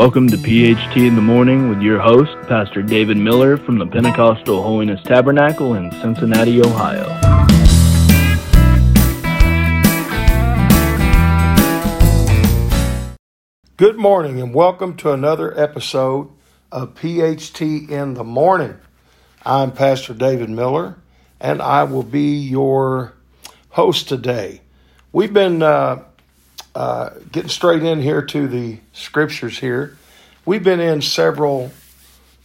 Welcome to PHT in the Morning with your host, Pastor David Miller from the Pentecostal Holiness Tabernacle in Cincinnati, Ohio. Good morning and welcome to another episode of PHT in the Morning. I'm Pastor David Miller and I will be your host today. We've been getting straight in here to the scriptures here. We've been in several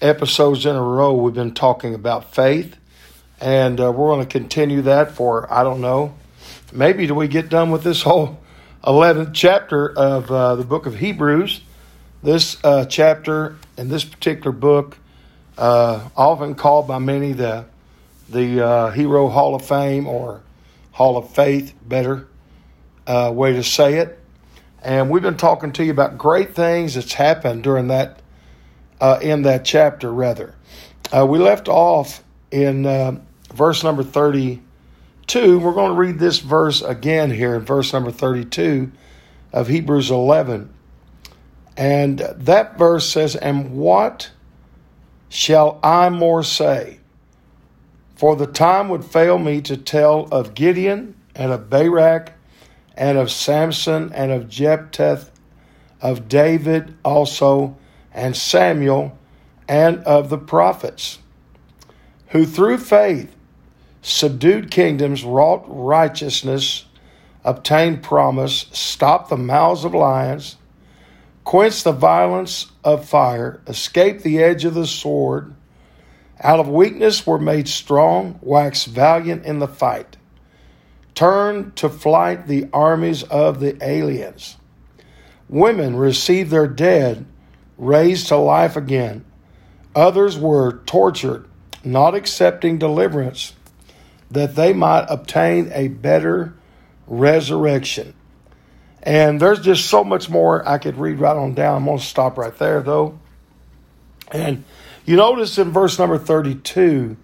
episodes in a row. We've been talking about faith, and we're going to continue that for, I don't know, maybe till we get done with this whole 11th chapter of the book of Hebrews. This chapter in this particular book, often called by many the Hero Hall of Fame or Hall of Faith, better way to say it. And we've been talking to you about great things that's happened during that, in that chapter rather. We left off in verse number 32. We're going to read this verse again here in verse number 32 of Hebrews 11. And that verse says, "And what shall I more say? For the time would fail me to tell of Gideon and of Barak, and of Samson, and of Jephthah, of David also, and Samuel, and of the prophets, who through faith subdued kingdoms, wrought righteousness, obtained promise, stopped the mouths of lions, quenched the violence of fire, escaped the edge of the sword, out of weakness were made strong, waxed valiant in the fight, turned to flight the armies of the aliens. Women received their dead, raised to life again. Others were tortured, not accepting deliverance, that they might obtain a better resurrection." And there's just so much more I could read right on down. I'm going to stop right there, though. And you notice in verse number 32,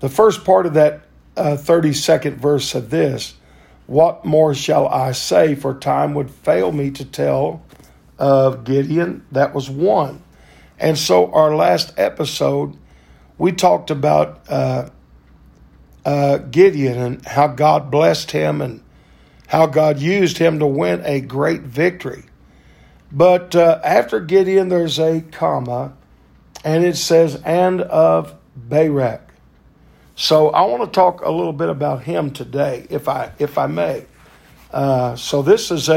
the first part of that 32nd verse of this, "What more shall I say? For time would fail me to tell of Gideon." That was one. And so our last episode, we talked about Gideon and how God blessed him and how God used him to win a great victory. But after Gideon, there's a comma, and it says, "and of Barak." So I want to talk a little bit about him today, if I may. So this is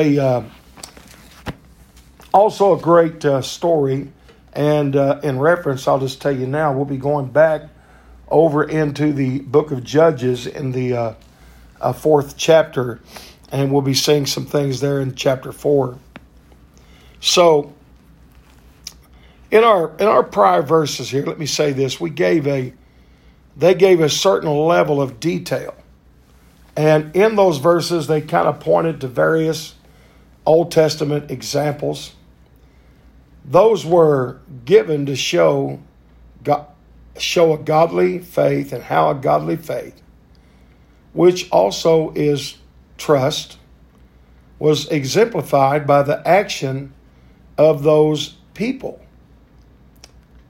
also a great story, and in reference, I'll just tell you now, we'll be going back over into the book of Judges in the fourth chapter, and we'll be seeing some things there in chapter 4. So in our prior verses here, let me say this: They gave a certain level of detail. And in those verses, they kind of pointed to various Old Testament examples. Those were given to show a godly faith and how a godly faith, which also is trust, was exemplified by the action of those people.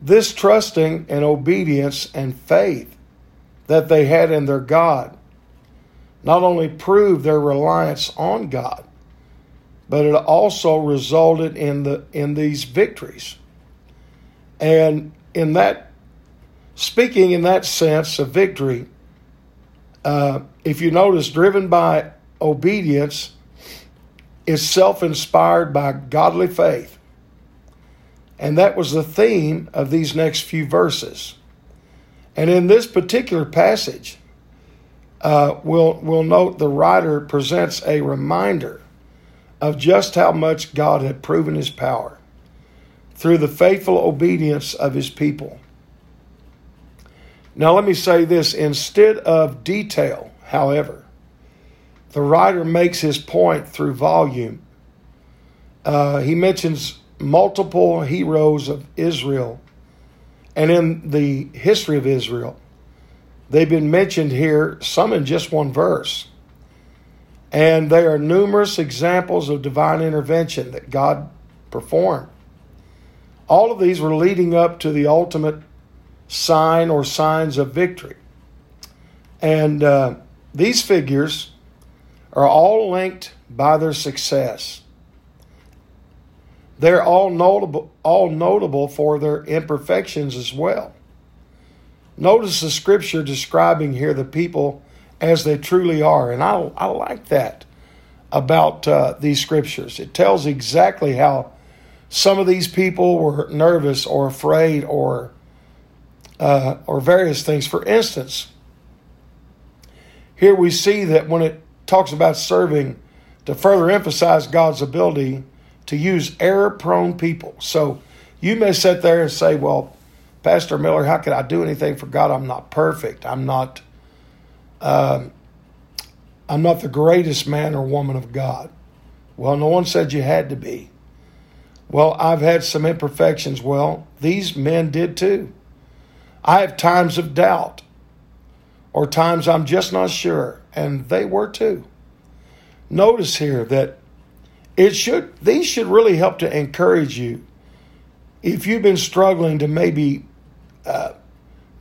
This trusting and obedience and faith that they had in their God not only proved their reliance on God, but it also resulted in these victories. And in that, speaking in that sense of victory, if you notice, driven by obedience is self-inspired by godly faith. And that was the theme of these next few verses. And in this particular passage, we'll note the writer presents a reminder of just how much God had proven his power through the faithful obedience of his people. Now, let me say this. Instead of detail, however, the writer makes his point through volume. He mentions multiple heroes of Israel. And in the history of Israel, they've been mentioned here, some in just one verse. And they are numerous examples of divine intervention that God performed. All of these were leading up to the ultimate sign or signs of victory. And these figures are all linked by their success. They're all notable for their imperfections as well. Notice the scripture describing here the people as they truly are. And I like that about these scriptures. It tells exactly how some of these people were nervous or afraid or various things. For instance, here we see that when it talks about serving, to further emphasize God's ability to use error-prone people. So you may sit there and say, well, Pastor Miller, how could I do anything for God? I'm not perfect. I'm not the greatest man or woman of God. Well, no one said you had to be. Well, I've had some imperfections. Well, these men did too. I have times of doubt or times I'm just not sure, and they were too. Notice here that these should really help to encourage you. If you've been struggling to maybe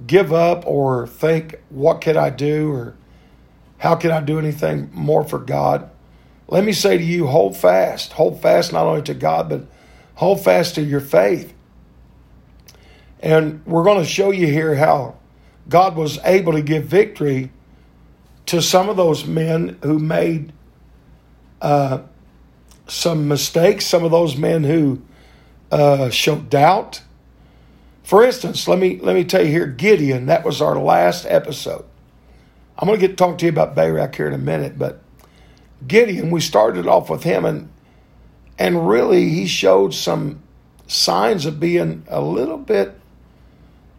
give up or think, what could I do or how can I do anything more for God? Let me say to you, hold fast. Hold fast not only to God, but hold fast to your faith. And we're going to show you here how God was able to give victory to some of those men who made some mistakes, some of those men who showed doubt. For instance, let me tell you here, Gideon, that was our last episode. I'm going to talk to you about Barak here in a minute, but Gideon, we started off with him, and really he showed some signs of being a little bit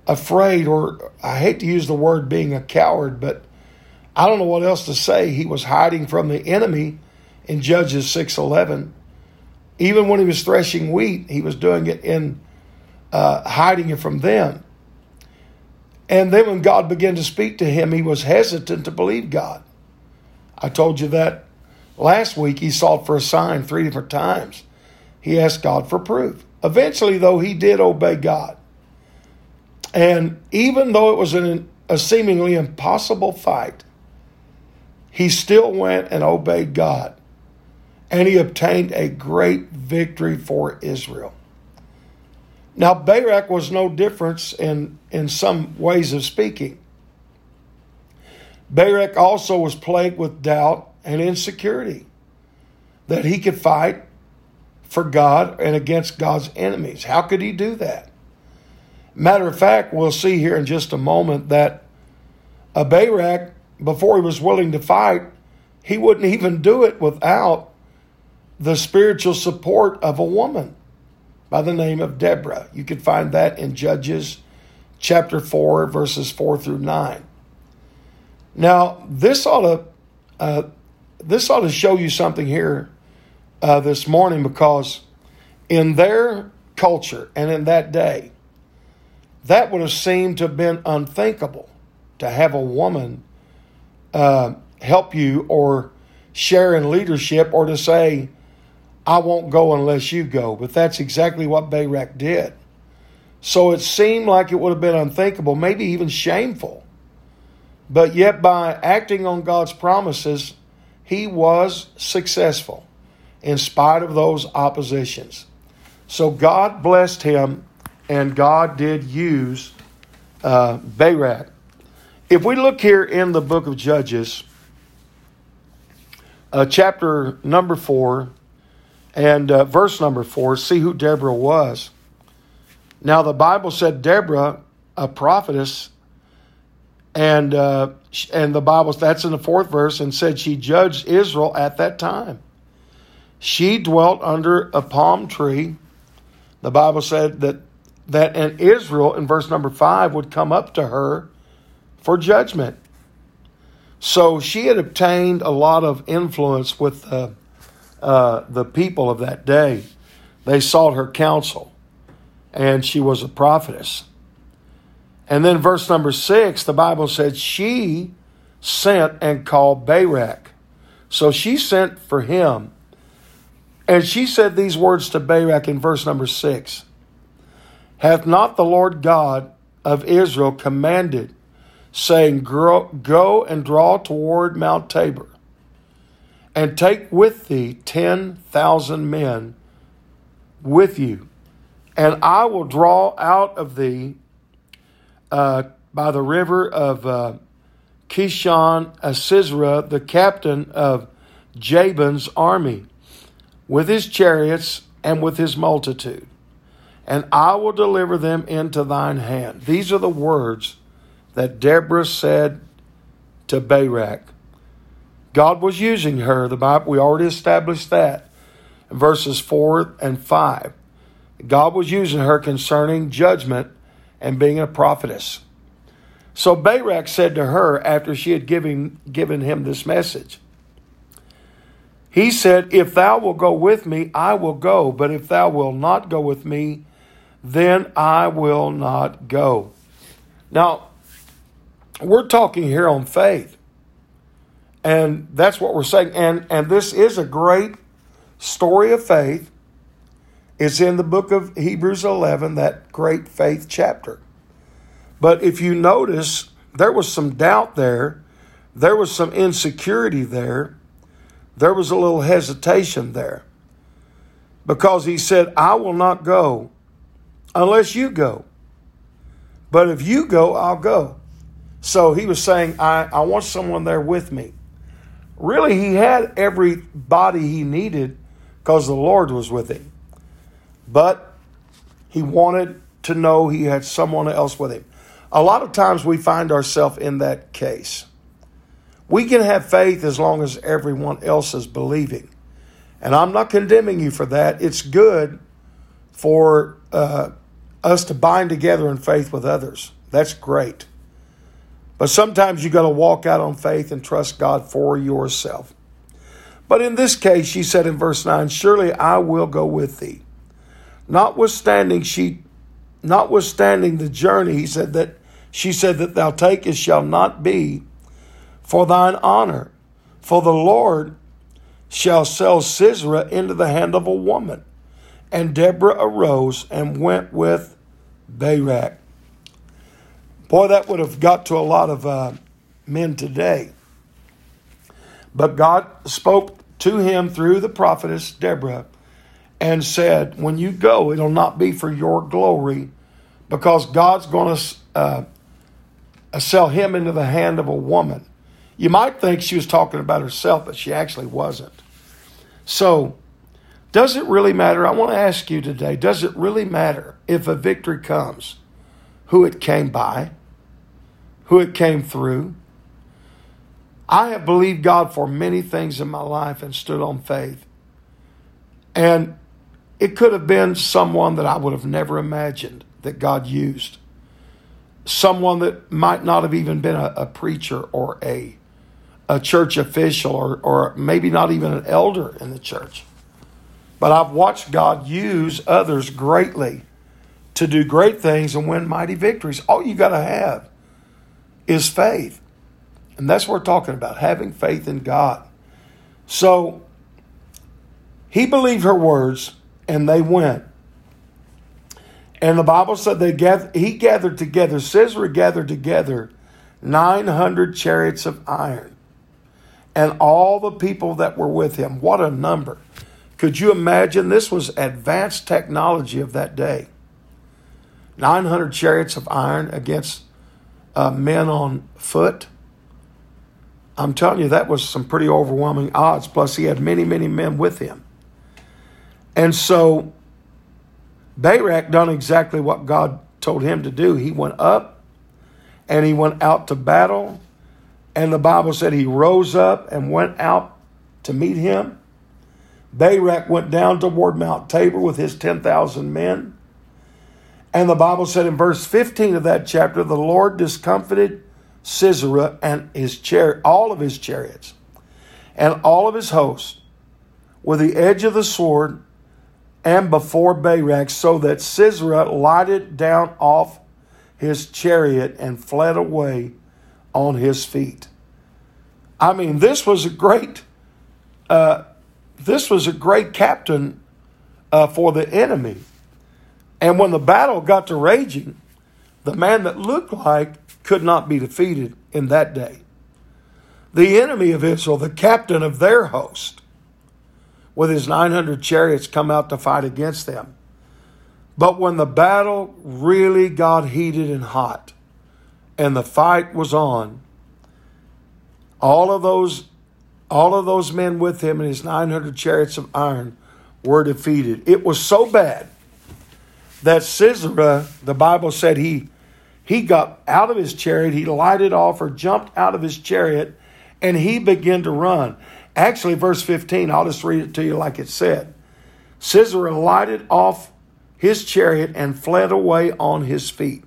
afraid, or I hate to use the word being a coward, but I don't know what else to say. He was hiding from the enemy in Judges 6:11. Even when he was threshing wheat, he was doing it in hiding it from them. And then when God began to speak to him, he was hesitant to believe God. I told you that last week. He sought for a sign 3 different times. He asked God for proof. Eventually, though, he did obey God. And even though it was a seemingly impossible fight, he still went and obeyed God. And he obtained a great victory for Israel. Now, Barak was no different in some ways of speaking. Barak also was plagued with doubt and insecurity that he could fight for God and against God's enemies. How could he do that? Matter of fact, we'll see here in just a moment that Barak, before he was willing to fight, he wouldn't even do it without the spiritual support of a woman by the name of Deborah. You can find that in Judges chapter 4, verses 4 through 9. Now, this ought to show you something here this morning, because in their culture and in that day, that would have seemed to have been unthinkable to have a woman help you or share in leadership, or to say, I won't go unless you go. But that's exactly what Barak did. So it seemed like it would have been unthinkable, maybe even shameful. But yet by acting on God's promises, he was successful in spite of those oppositions. So God blessed him, and God did use Barak. If we look here in the book of Judges, chapter number 4, and verse number 4, see who Deborah was. Now the Bible said Deborah, a prophetess, and the Bible, that's in the 4th verse, and said she judged Israel at that time. She dwelt under a palm tree. The Bible said that in Israel, in verse number 5, would come up to her for judgment. So she had obtained a lot of influence with the people of that day. They sought her counsel, and she was a prophetess. And then verse number 6, the Bible said she sent and called Barak. So she sent for him, and she said these words to Barak in verse number 6. Hath not the Lord God of Israel commanded, saying, Go and draw toward Mount Tabor, and take with thee 10,000 men with you, and I will draw out of thee by the river of Kishon, Sisera, the captain of Jabin's army, with his chariots and with his multitude, and I will deliver them into thine hand. These are the words that Deborah said to Barak. God was using her. The Bible, we already established that in verses 4 and 5. God was using her concerning judgment and being a prophetess. So Barak said to her after she had given him this message. He said, If thou wilt go with me, I will go. But if thou wilt not go with me, then I will not go. Now, we're talking here on faith. And that's what we're saying. And this is a great story of faith. It's in the book of Hebrews 11, that great faith chapter. But if you notice, there was some doubt there. There was some insecurity there. There was a little hesitation there. Because he said, I will not go unless you go. But if you go, I'll go. So he was saying, I want someone there with me. Really, he had every body he needed because the Lord was with him. But he wanted to know he had someone else with him. A lot of times we find ourselves in that case. We can have faith as long as everyone else is believing. And I'm not condemning you for that. It's good for us to bind together in faith with others. That's great. But sometimes you got to walk out on faith and trust God for yourself. But in this case, she said in verse 9, Surely I will go with thee. Notwithstanding the journey, she said that thou takest shall not be for thine honor, for the Lord shall sell Sisera into the hand of a woman. And Deborah arose and went with Barak. Boy, that would have got to a lot of men today. But God spoke to him through the prophetess Deborah and said, when you go, it'll not be for your glory, because God's going to sell him into the hand of a woman. You might think she was talking about herself, but she actually wasn't. So, does it really matter? I want to ask you today, does it really matter if a victory comes? Who it came by? Who it came through? I have believed God for many things in my life and stood on faith. And it could have been someone that I would have never imagined that God used. Someone that might not have even been a preacher or a church official or maybe not even an elder in the church. But I've watched God use others greatly to do great things and win mighty victories. All you got to have is faith. And that's what we're talking about, having faith in God. So he believed her words and they went. And the Bible said Sisera gathered together 900 chariots of iron and all the people that were with him. What a number. Could you imagine? This was advanced technology of that day. 900 chariots of iron against men on foot. I'm telling you, that was some pretty overwhelming odds. Plus, he had many, many men with him. And so Barak done exactly what God told him to do. He went up and he went out to battle. And the Bible said he rose up and went out to meet him. Barak went down toward Mount Tabor with his 10,000 men. And the Bible said in verse 15 of that chapter, the Lord discomfited Sisera and his all of his chariots and all of his hosts with the edge of the sword and before Barak, so that Sisera lighted down off his chariot and fled away on his feet. I mean, this was a great captain for the enemy, And when the battle got to raging, the man that looked like could not be defeated in that day. The enemy of Israel, the captain of their host, with his 900 chariots come out to fight against them. But when the battle really got heated and hot, and the fight was on, all of those men with him and his 900 chariots of iron were defeated. It was so bad that Sisera, the Bible said, he got out of his chariot, he lighted off or jumped out of his chariot, and he began to run. Actually, verse 15, I'll just read it to you like it said. Sisera lighted off his chariot and fled away on his feet.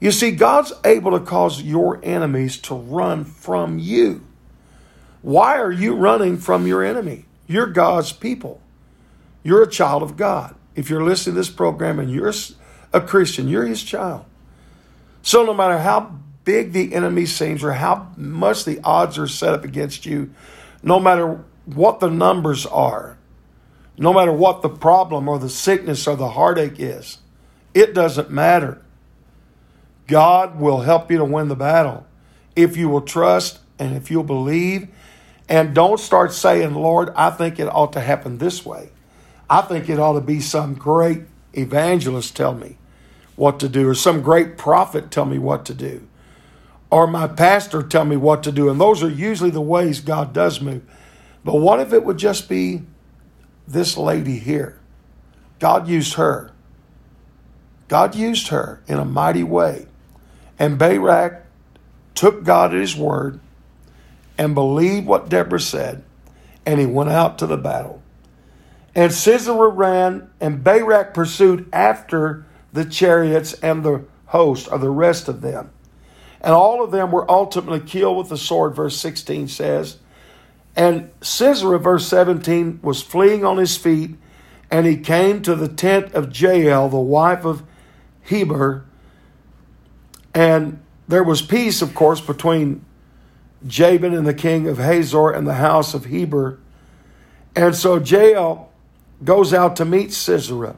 You see, God's able to cause your enemies to run from you. Why are you running from your enemy? You're God's people. You're a child of God. If you're listening to this program and you're a Christian, you're his child. So no matter how big the enemy seems or how much the odds are set up against you, no matter what the numbers are, no matter what the problem or the sickness or the heartache is, it doesn't matter. God will help you to win the battle if you will trust and if you'll believe. And don't start saying, Lord, I think it ought to happen this way. I think it ought to be some great evangelist tell me what to do, or some great prophet tell me what to do, or my pastor tell me what to do. And those are usually the ways God does move. But what if it would just be this lady here? God used her. God used her in a mighty way. And Barak took God at his word and believed what Deborah said, and he went out to the battle. And Sisera ran, and Barak pursued after the chariots and the host, or the rest of them. And all of them were ultimately killed with the sword, verse 16 says. And Sisera, verse 17, was fleeing on his feet, and he came to the tent of Jael, the wife of Heber. And there was peace, of course, between Jabin and the king of Hazor and the house of Heber. And so Jael goes out to meet Sisera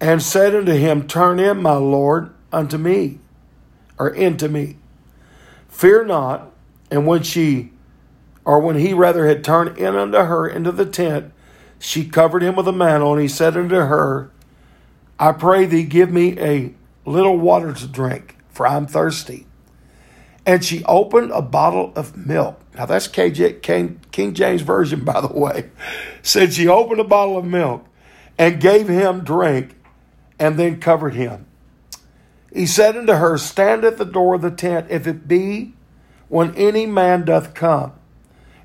and said unto him, Turn in, my lord, unto me, or into me. Fear not. And when he had turned in unto her into the tent, she covered him with a mantle, and he said unto her, I pray thee, give me a little water to drink, for I'm thirsty. And she opened a bottle of milk. Now that's King James Version, by the way. Said she opened a bottle of milk and gave him drink, and then covered him. He said unto her, Stand at the door of the tent, if it be when any man doth come,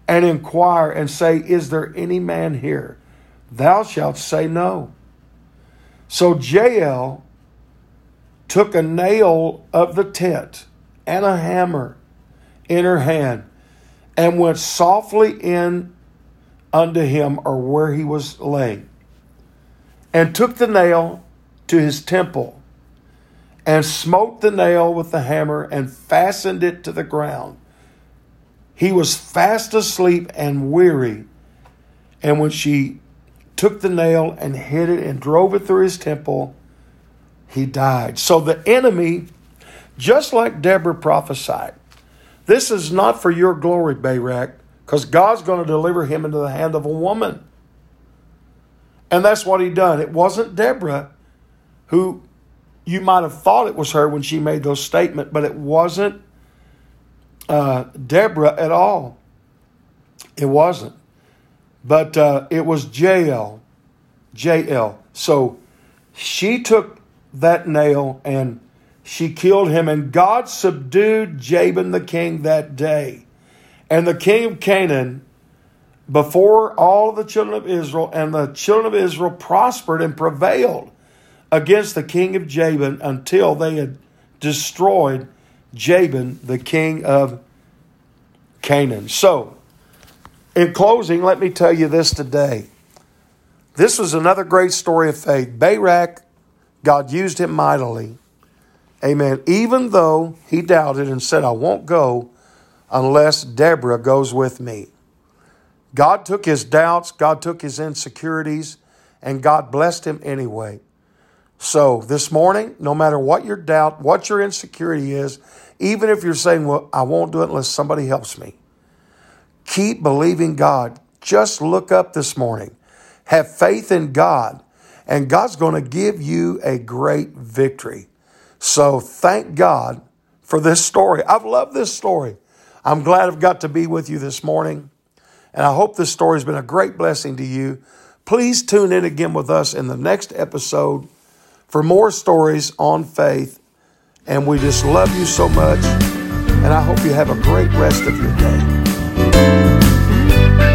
and inquire and say, Is there any man here? Thou shalt say no. So Jael took a nail of the tent and a hammer in her hand, and went softly in unto him, or where he was laying, and took the nail to his temple, and smote the nail with the hammer, and fastened it to the ground. He was fast asleep and weary. And when she took the nail and hit it and drove it through his temple, he died. So the enemy, just like Deborah prophesied, this is not for your glory, Barak, because God's going to deliver him into the hand of a woman. And that's what he done. It wasn't Deborah, who you might have thought it was her when she made those statements, but it wasn't Deborah at all. It wasn't. But it was Jael. Jael. So she took that nail and she killed him, and God subdued Jabin the king that day, and the king of Canaan, before all the children of Israel, and the children of Israel prospered and prevailed against the king of Jabin until they had destroyed Jabin, the king of Canaan. So, in closing, let me tell you this today. This was another great story of faith. Barak, God used him mightily. Amen. Even though he doubted and said, I won't go unless Deborah goes with me. God took his doubts, God took his insecurities, and God blessed him anyway. So this morning, no matter what your doubt, what your insecurity is, even if you're saying, well, I won't do it unless somebody helps me, keep believing God. Just look up this morning. Have faith in God, and God's going to give you a great victory. So thank God for this story. I've loved this story. I'm glad I've got to be with you this morning, and I hope this story has been a great blessing to you. Please tune in again with us in the next episode for more stories on faith, and we just love you so much, and I hope you have a great rest of your day.